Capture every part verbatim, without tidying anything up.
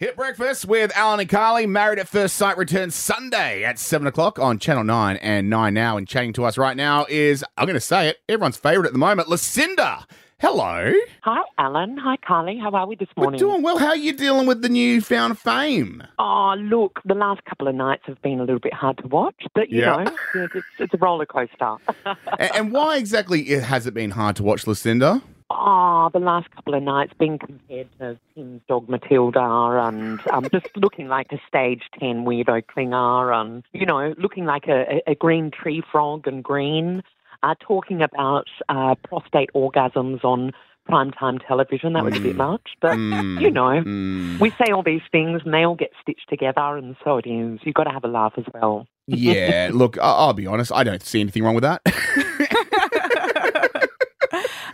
Hit Breakfast with Allan and Carly. Married at First Sight returns Sunday at seven o'clock on Channel nine and nine now. And chatting to us right now is, I'm going to say it, everyone's favourite at the moment, Lucinda. Hello. Hi, Allan. Hi, Carly. How are we this morning? We're doing well. How are you dealing with the newfound fame? Oh, look, the last couple of nights have been a little bit hard to watch, but, you yeah. know, it's, it's a roller coaster. and, and why exactly has it been hard to watch, Lucinda? Oh, the last couple of nights being compared to Tim's dog Matilda and um, just looking like a stage ten weirdo clinger and, you know, looking like a, a green tree frog and green, uh, talking about uh, prostate orgasms on primetime television. That was mm. a bit much. But, mm. you know, mm. we say all these things and they all get stitched together and so it is. You've got to have a laugh as well. Yeah, look, I- I'll be honest. I don't see anything wrong with that.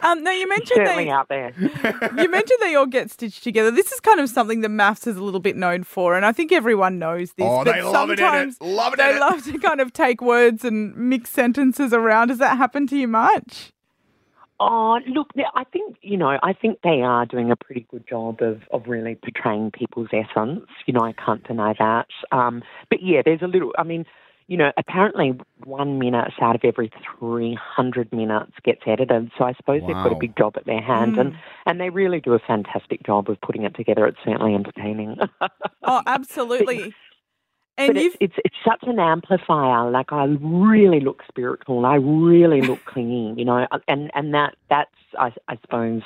Um, now, you mentioned, they, out there. you mentioned they all get stitched together. This is kind of something that maths is a little bit known for, and I think everyone knows this. Oh, but they love it, in it. Love it, They in love it. to kind of take words and mix sentences around. Does that happen to you much? Oh, look, I think, you know, I think they are doing a pretty good job of, of really portraying people's essence. You know, I can't deny that. Um, but, yeah, there's a little, I mean... You know, apparently one minute out of every three hundred minutes gets edited. So I suppose wow. they've got a big job at their hand. Mm. And, and they really do a fantastic job of putting it together. It's certainly entertaining. Oh, absolutely. And but it's, it's it's such an amplifier. Like, I really look spiritual. I really look clingy, you know. And, and that that's, I, I suppose,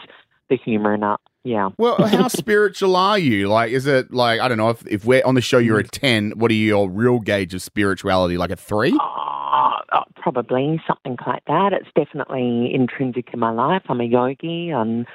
the humour in that. Yeah. Well, how spiritual are you? Like, is it like, I don't know, if, if we're on the show, you're a ten, what are your real gauge of spirituality? Like a three? Oh, oh, probably something like that. It's definitely intrinsic in my life. I'm a yogi and,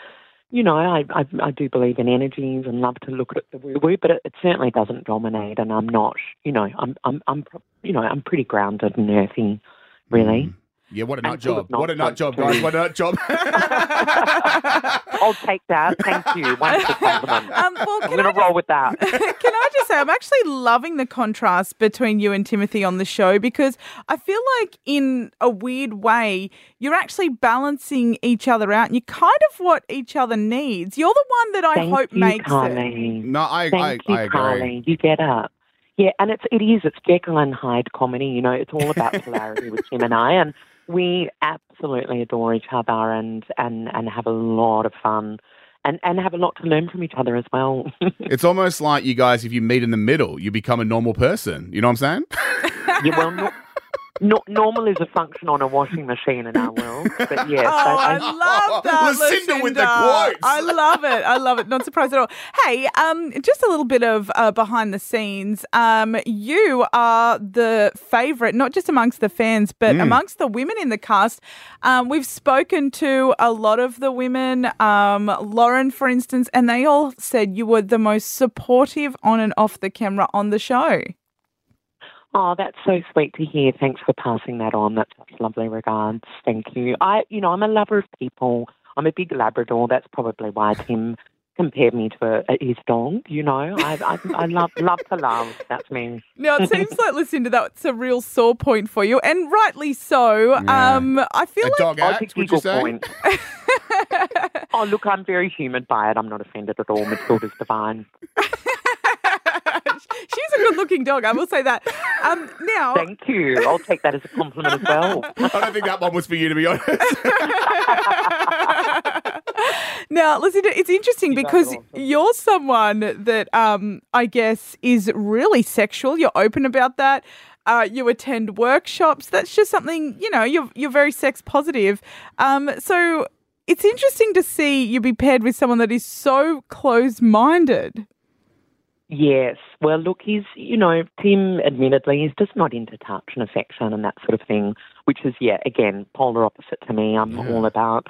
you know, I, I, I do believe in energies and love to look at the woo-woo, but it, it certainly doesn't dominate. And I'm not, you know, I'm, I'm, I'm, you know, I'm pretty grounded and earthy, really. Mm. Yeah, what a nut job. What a nut job, guys. What a nut job. I'll take that. Thank you. Wonderful compliment. Um, well, I'm going to roll with that. Can I just say, I'm actually loving the contrast between you and Timothy on the show because I feel like in a weird way, you're actually balancing each other out and you're kind of what each other needs. You're the one that I Thank hope you, makes Carly. it. No, I, Thank I, you, I agree. Carly. You get up. Yeah, and it's, it is. It's Jekyll and Hyde comedy. You know, it's all about polarity with Tim and I. And we absolutely adore each other and, and, and have a lot of fun and, and have a lot to learn from each other as well. It's almost like you guys, if you meet in the middle, you become a normal person. You know what I'm saying? Yeah, well, no, no, normal is a function on a washing machine in our world. But yes, oh, I, I, I love that, Lucinda, Lucinda with the quotes. I love it. I love it. Not surprised at all. Hey, um, just a little bit of uh, behind the scenes. Um, you are the favourite, not just amongst the fans, but mm. amongst the women in the cast. Um, we've spoken to a lot of the women, um, Lauren, for instance, and they all said you were the most supportive on and off the camera on the show. Oh, that's so sweet to hear. Thanks for passing that on. That's such lovely regards. Thank you. I, you know, I'm a lover of people. I'm a big Labrador. That's probably why Tim compared me to a, his dog, you know. I, I, I love love to love. That's me. Now, it seems like, Lucinda, that's a real sore point for you, and rightly so. Yeah. Um, I feel a like... dog act, would you say? Oh, look, I'm very humoured by it. I'm not offended at all. Matilda's divine. She's a good-looking dog, I will say that. Um, now, Thank you. I'll take that as a compliment as well. I don't think that one was for you, to be honest. Now, listen, it's interesting you because you're someone that um, I guess is really sexual. You're open about that. Uh, you attend workshops. That's just something, you know, you're, you're very sex positive. Um, so it's interesting to see you be paired with someone that is so close-minded. Yes. Well, look, he's, you know, Tim, admittedly, is just not into touch and affection and that sort of thing, which is, yeah, again, polar opposite to me. I'm yeah. all about,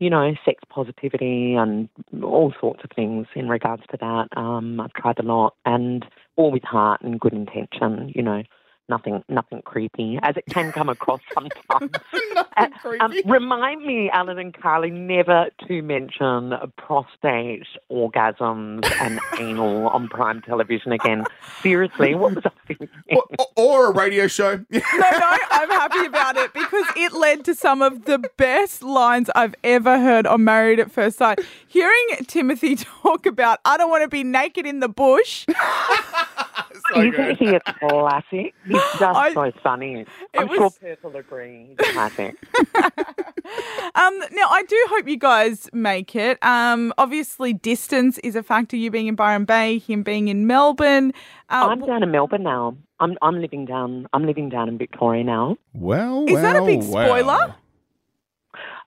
you know, sex positivity and all sorts of things in regards to that. Um, I've tried a lot and all with heart and good intention, you know. Nothing, nothing creepy, as it can come across sometimes. uh, um, remind me, Allan and Carly, never to mention prostate orgasms and anal on prime television again. Seriously, what was I thinking? Or, or a radio show. no, no, I'm happy about it because it led to some of the best lines I've ever heard on Married at First Sight. Hearing Timothy talk about, I don't want to be naked in the bush. So isn't he a classic? He's just I, so funny. I'm was, sure Purple agrees. He's a classic. um, now, I do hope you guys make it. Um, obviously, distance is a factor. You being in Byron Bay, him being in Melbourne. Uh, I'm down in Melbourne now. I'm I'm living down. I'm living down in Victoria now. Well, is well, that a big spoiler? Well.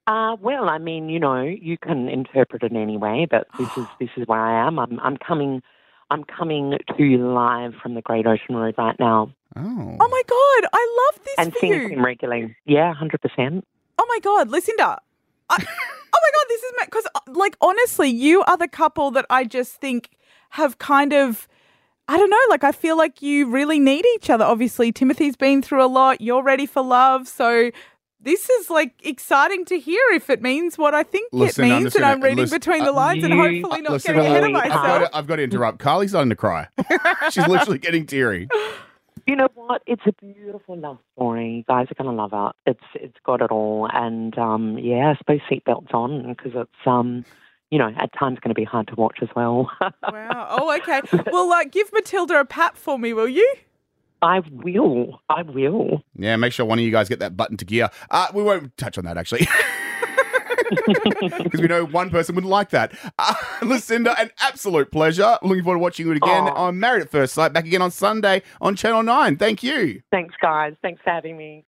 Uh, well, I mean, you know, you can interpret it anyway, but this is this is where I am. I'm I'm coming. I'm coming to you live from the Great Ocean Road right now. Oh. Oh, my God. I love this and for you. And singing regularly. Yeah, one hundred percent. Oh, my God. Lucinda. I, oh, my God. This is – because, like, honestly, you are the couple that I just think have kind of – I don't know. Like, I feel like you really need each other, obviously. Timothy's been through a lot. You're ready for love. So – this is, like, exciting to hear if it means what I think listen, it means. I'm and gonna, I'm reading listen, between the lines uh, and hopefully not listen, getting ahead of myself. I've got to, I've got to interrupt. Carly's starting to cry. She's literally getting teary. You know what? It's a beautiful love story. You guys are going to love it. It's It's got it all. And, um, yeah, I suppose seatbelts on because it's... Um, you know, at times going to be hard to watch as well. Wow. Oh, okay. Well, uh, give Matilda a pat for me, will you? I will. I will. Yeah, make sure one of you guys get that button to gear. Uh, we won't touch on that, actually. Because we know one person would like that. Uh, Lucinda, an absolute pleasure. Looking forward to watching it again. I'm Married at First Sight, back again on Sunday on Channel nine. Thank you. Thanks, guys. Thanks for having me.